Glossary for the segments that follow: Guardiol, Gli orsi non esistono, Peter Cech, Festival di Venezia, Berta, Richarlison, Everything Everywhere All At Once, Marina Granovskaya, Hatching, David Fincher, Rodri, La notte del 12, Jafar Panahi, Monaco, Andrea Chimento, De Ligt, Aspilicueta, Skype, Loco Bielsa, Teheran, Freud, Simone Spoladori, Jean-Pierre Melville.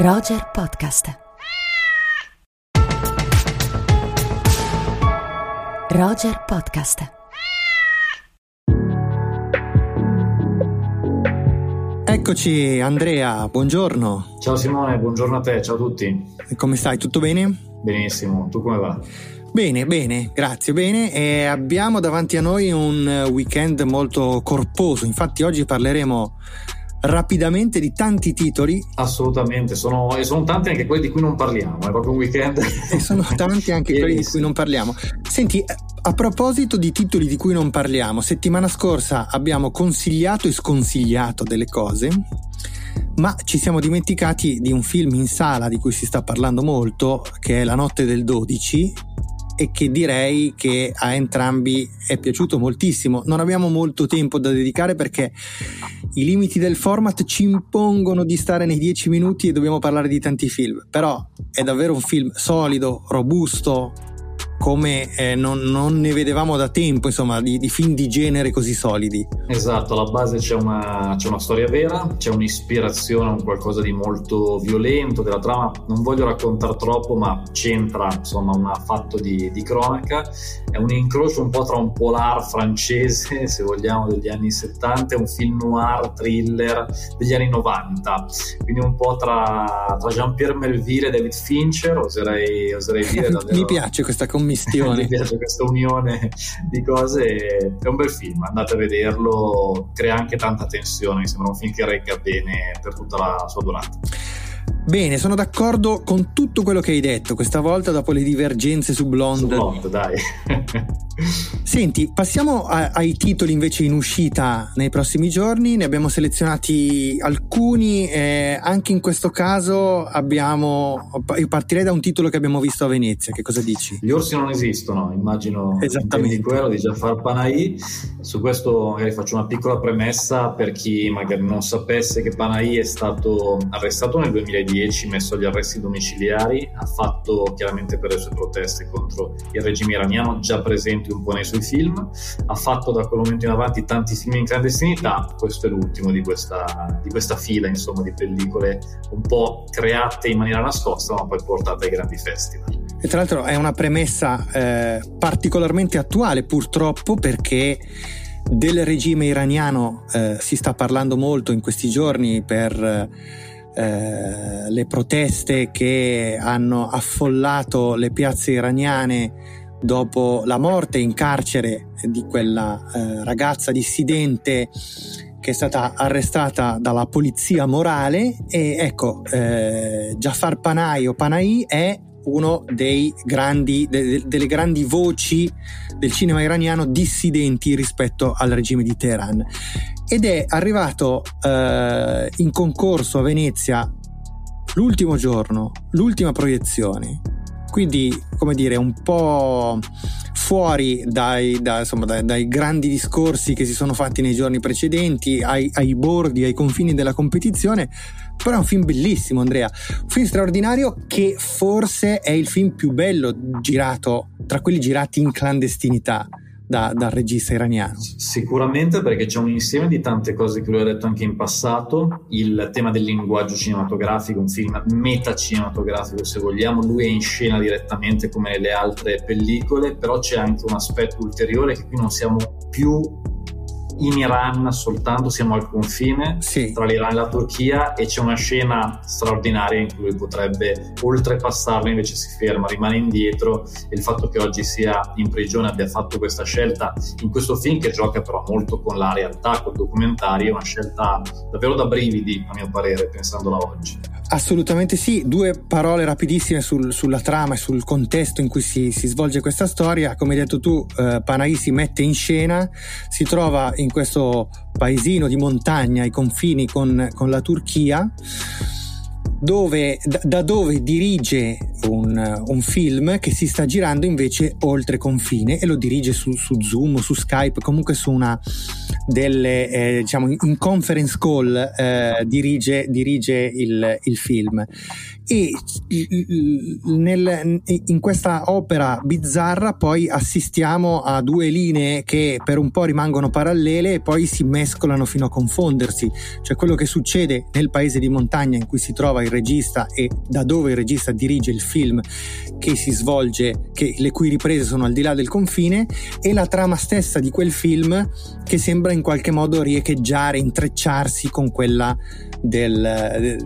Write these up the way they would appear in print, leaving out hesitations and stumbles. Roger Podcast. Roger Podcast. Eccoci Andrea, buongiorno. Ciao Simone, buongiorno a te, ciao a tutti. Come stai? Tutto bene? Benissimo, tu come va? Bene, bene, grazie, bene. E abbiamo davanti a noi un weekend molto corposo, infatti oggi parleremo rapidamente di tanti titoli. Assolutamente, sono tanti anche quelli di cui non parliamo, è proprio un weekend. E sono tanti anche quelli di cui non parliamo. Senti, a proposito di titoli di cui non parliamo, settimana scorsa abbiamo consigliato e sconsigliato delle cose, ma ci siamo dimenticati di un film in sala di cui si sta parlando molto, che è La notte del 12, e che direi che a entrambi è piaciuto moltissimo. Non abbiamo molto tempo da dedicare perché i limiti del format ci impongono di stare nei 10 minuti e dobbiamo parlare di tanti film, però è davvero un film solido, robusto, come non ne vedevamo da tempo, insomma, di film di genere così solidi. Esatto, alla base c'è una storia vera, c'è un'ispirazione a un qualcosa di molto violento della trama, non voglio raccontare troppo, ma c'entra insomma un fatto di cronaca, è un incrocio un po' tra un polar francese, se vogliamo, degli anni 70, un film noir thriller degli anni 90, quindi un po' tra Jean-Pierre Melville e David Fincher, oserei dire davvero. Mi piace questa commissione. Mi piace questa unione di cose, è un bel film, andate a vederlo, crea anche tanta tensione, mi sembra un film che regga bene per tutta la sua durata. Bene, sono d'accordo con tutto quello che hai detto, questa volta dopo le divergenze su Blonde, dai. Senti, passiamo ai titoli invece in uscita nei prossimi giorni, ne abbiamo selezionati alcuni, anche in questo caso io partirei da un titolo che abbiamo visto a Venezia, che cosa dici? Gli orsi non esistono, immagino, di quello di Jafar Panahi. Su questo magari faccio una piccola premessa per chi magari non sapesse che Panahi è stato arrestato nel 2010, messo agli arresti domiciliari, ha fatto chiaramente per le sue proteste contro il regime iraniano, già presenti un po' nei suoi film, ha fatto da quel momento in avanti tanti film in clandestinità, questo è l'ultimo di questa fila insomma di pellicole un po' create in maniera nascosta ma poi portate ai grandi festival. E tra l'altro è una premessa particolarmente attuale purtroppo, perché del regime iraniano si sta parlando molto in questi giorni per le proteste che hanno affollato le piazze iraniane dopo la morte in carcere di quella ragazza dissidente che è stata arrestata dalla polizia morale. E ecco, Jafar Panahi o Panahi è uno dei grandi delle grandi voci del cinema iraniano dissidenti rispetto al regime di Teheran, ed è arrivato in concorso a Venezia l'ultimo giorno, l'ultima proiezione. Quindi, come dire, un po' fuori dai grandi discorsi che si sono fatti nei giorni precedenti, ai bordi, ai confini della competizione, però è un film bellissimo, Andrea, un film straordinario che forse è il film più bello girato, tra quelli girati in clandestinità dal regista iraniano. Sicuramente, perché c'è un insieme di tante cose che lui ha detto anche in passato, il tema del linguaggio cinematografico, un film metacinematografico se vogliamo, lui è in scena direttamente come nelle altre pellicole, però c'è anche un aspetto ulteriore che qui non siamo più in Iran soltanto, siamo al confine tra l'Iran e la Turchia, e c'è una scena straordinaria in cui lui potrebbe oltrepassarlo, invece si ferma, rimane indietro, e il fatto che oggi sia in prigione, abbia fatto questa scelta in questo film che gioca però molto con la realtà, col documentario, è una scelta davvero da brividi a mio parere, pensandola oggi. Assolutamente sì. Due parole rapidissime sulla trama e sul contesto in cui si svolge questa storia. Come hai detto tu, Panahi si mette in scena, si trova in questo paesino di montagna ai confini con la Turchia, dove, da dove dirige un film che si sta girando invece oltre confine, e lo dirige su Zoom o su Skype, comunque su una delle diciamo in conference call dirige il film. e in questa opera bizzarra poi assistiamo a due linee che per un po' rimangono parallele e poi si mescolano fino a confondersi, cioè quello che succede nel paese di montagna in cui si trova il regista e da dove il regista dirige il film, che si svolge, che le cui riprese sono al di là del confine, e la trama stessa di quel film che sembra in qualche modo riecheggiare, intrecciarsi con quella del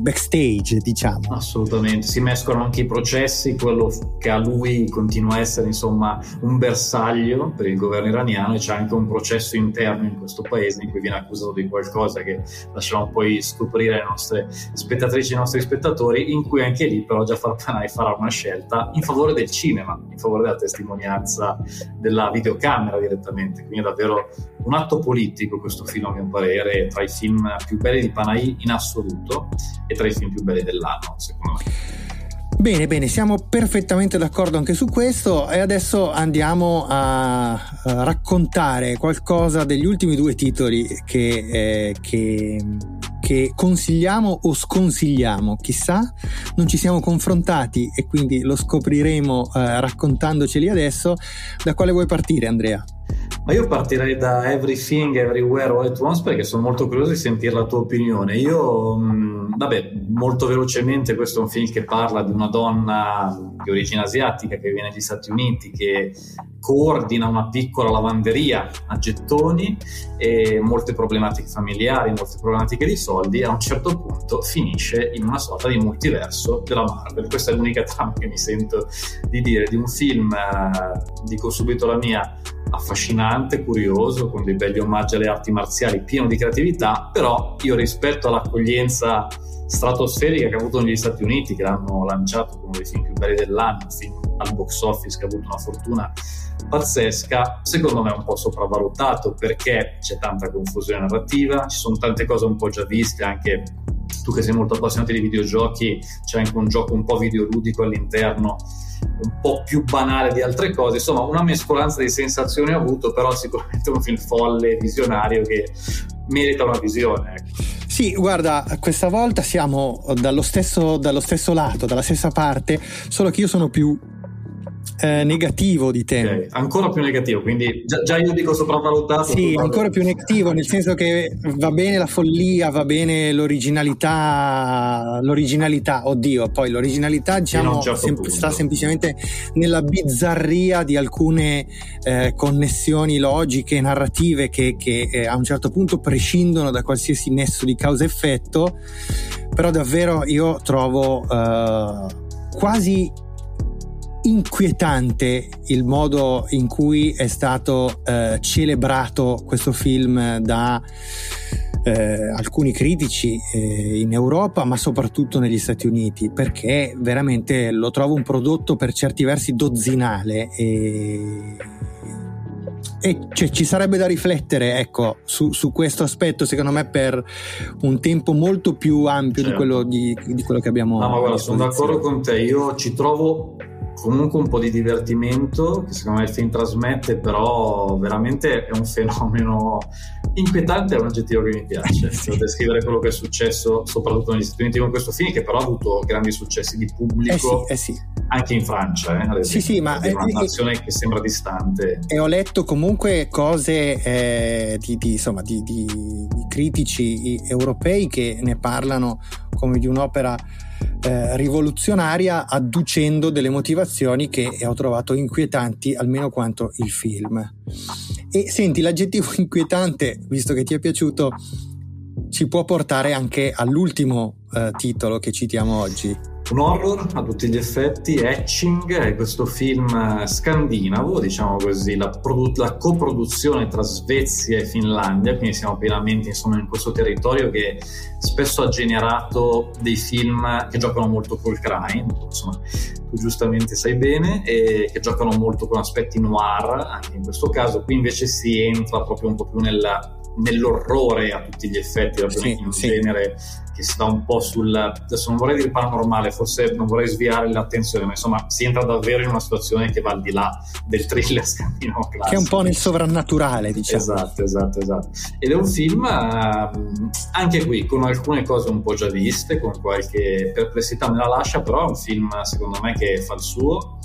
backstage, diciamo. Assolutamente, si mescolano anche i processi, quello che a lui continua a essere insomma un bersaglio per il governo iraniano, e c'è anche un processo interno in questo paese in cui viene accusato di qualcosa che lasciamo poi scoprire alle nostre spettatrici e ai nostri spettatori, in cui anche lì però Jafar Panahi farà una scelta in favore del cinema, in favore della testimonianza della videocamera direttamente, quindi è davvero un atto politico questo film, a mio parere, tra i film più belli di Panahi in assoluto e tra i film più belli dell'anno, secondo me. Bene, siamo perfettamente d'accordo anche su questo, e adesso andiamo a raccontare qualcosa degli ultimi due titoli che consigliamo o sconsigliamo, chissà, non ci siamo confrontati e quindi lo scopriremo raccontandoceli adesso. Da quale vuoi partire, Andrea? Ma io partirei da Everything Everywhere All At Once, perché sono molto curioso di sentire la tua opinione. Io, molto velocemente, questo è un film che parla di una donna di origine asiatica che viene negli Stati Uniti, che coordina una piccola lavanderia a gettoni, e molte problematiche familiari, molte problematiche di soldi, a un certo punto finisce in una sorta di multiverso della Marvel. Questa è l'unica trama che mi sento di dire di un film, dico subito la mia, affascinante, curioso, con dei belli omaggi alle arti marziali, pieno di creatività. Però io, rispetto all'accoglienza stratosferica che ha avuto negli Stati Uniti, che l'hanno lanciato come uno dei film più belli dell'anno, un film al box office che ha avuto una fortuna pazzesca, secondo me è un po' sopravvalutato, perché c'è tanta confusione narrativa, ci sono tante cose un po' già viste. Anche tu, che sei molto appassionato di videogiochi, c'è anche un gioco un po' videoludico all'interno, un po' più banale di altre cose. Insomma, una mescolanza di sensazioni ho avuto, però sicuramente un film folle, visionario, che merita una visione, ecco. Sì, guarda, questa volta siamo dallo stesso lato, dalla stessa parte, solo che io sono più negativo di te. Okay, ancora più negativo, quindi già io dico sopravvalutato. Sì, ancora più negativo, nel senso che va bene la follia, va bene l'originalità, oddio, poi l'originalità, diciamo, certo, sta semplicemente nella bizzarria di alcune connessioni logiche, narrative che a un certo punto prescindono da qualsiasi nesso di causa-effetto. Però davvero io trovo quasi inquietante il modo in cui è stato celebrato questo film da alcuni critici in Europa, ma soprattutto negli Stati Uniti, perché veramente lo trovo un prodotto per certi versi dozzinale, e cioè, ci sarebbe da riflettere, ecco, su questo aspetto, secondo me, per un tempo molto più ampio, certo, di quello che abbiamo. No, ma guarda, sono d'accordo con te, io ci trovo comunque un po' di divertimento che secondo me il film trasmette, però veramente è un fenomeno inquietante, è un aggettivo che mi piace, sì, per descrivere quello che è successo soprattutto negli Stati Uniti con questo film, che però ha avuto grandi successi di pubblico, sì. Anche in Francia, sì, ma è una nazione che sembra distante, e ho letto comunque cose di critici europei che ne parlano come di un'opera rivoluzionaria, adducendo delle motivazioni che ho trovato inquietanti almeno quanto il film. E senti, l'aggettivo inquietante, visto che ti è piaciuto, ci può portare anche all'ultimo titolo che citiamo oggi. Un horror a tutti gli effetti, Hatching, è questo film scandinavo, diciamo così, la coproduzione tra Svezia e Finlandia, quindi siamo pienamente insomma in questo territorio che spesso ha generato dei film che giocano molto col crime, insomma, tu giustamente sai bene, e che giocano molto con aspetti noir, anche in questo caso. Qui invece si entra proprio un po' più nella nell'orrore a tutti gli effetti, rappresenta un genere che sta un po' sul, adesso non vorrei dire paranormale, forse non vorrei sviare l'attenzione, ma insomma si entra davvero in una situazione che va al di là del thriller scandinavo classico, che è un po' nel sovrannaturale, diciamo. Esatto. Ed è un film anche qui con alcune cose un po' già viste, con qualche perplessità me la lascia, però è un film secondo me che fa il suo,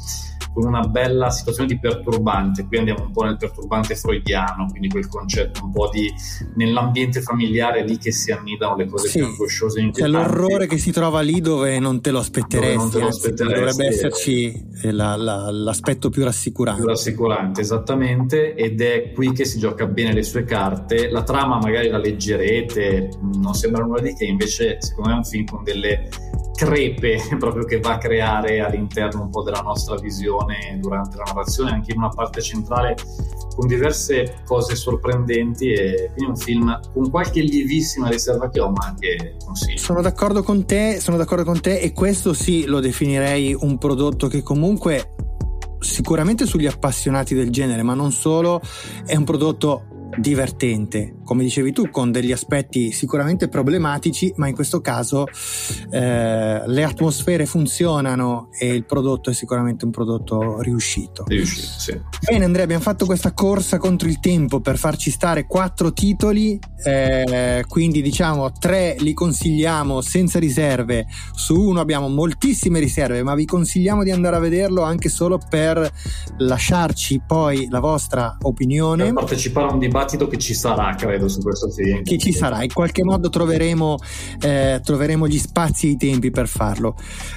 con una bella situazione di perturbante. Qui andiamo un po' nel perturbante freudiano, quindi quel concetto un po' di nell'ambiente familiare lì che si annidano le cose più angosciose e inquietanti. C'è l'orrore che si trova lì dove non te lo aspetteresti, dovrebbe esserci l'aspetto più rassicurante, esattamente, ed è qui che si gioca bene le sue carte. La trama magari la leggerete, non sembra nulla di che, invece secondo me è un film con delle crepe proprio che va a creare all'interno un po' della nostra visione durante la narrazione, anche in una parte centrale con diverse cose sorprendenti, e quindi un film con qualche lievissima riserva che ho, ma anche consiglio. Sono d'accordo con te e questo sì lo definirei un prodotto che comunque sicuramente sugli appassionati del genere, ma non solo, è un prodotto divertente, come dicevi tu, con degli aspetti sicuramente problematici, ma in questo caso le atmosfere funzionano e il prodotto è sicuramente un prodotto riuscito. Sì. Bene Andrea, abbiamo fatto questa corsa contro il tempo per farci stare 4 titoli, quindi diciamo 3 li consigliamo senza riserve, su uno abbiamo moltissime riserve, ma vi consigliamo di andare a vederlo anche solo per lasciarci poi la vostra opinione, per partecipare a un dibattito che ci sarà, credo, su questo film. Che ci sarà, in qualche modo troveremo gli spazi e i tempi per farlo.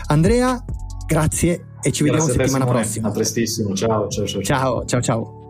Andrea, grazie e ci vediamo settimana prossima. A prestissimo, ciao.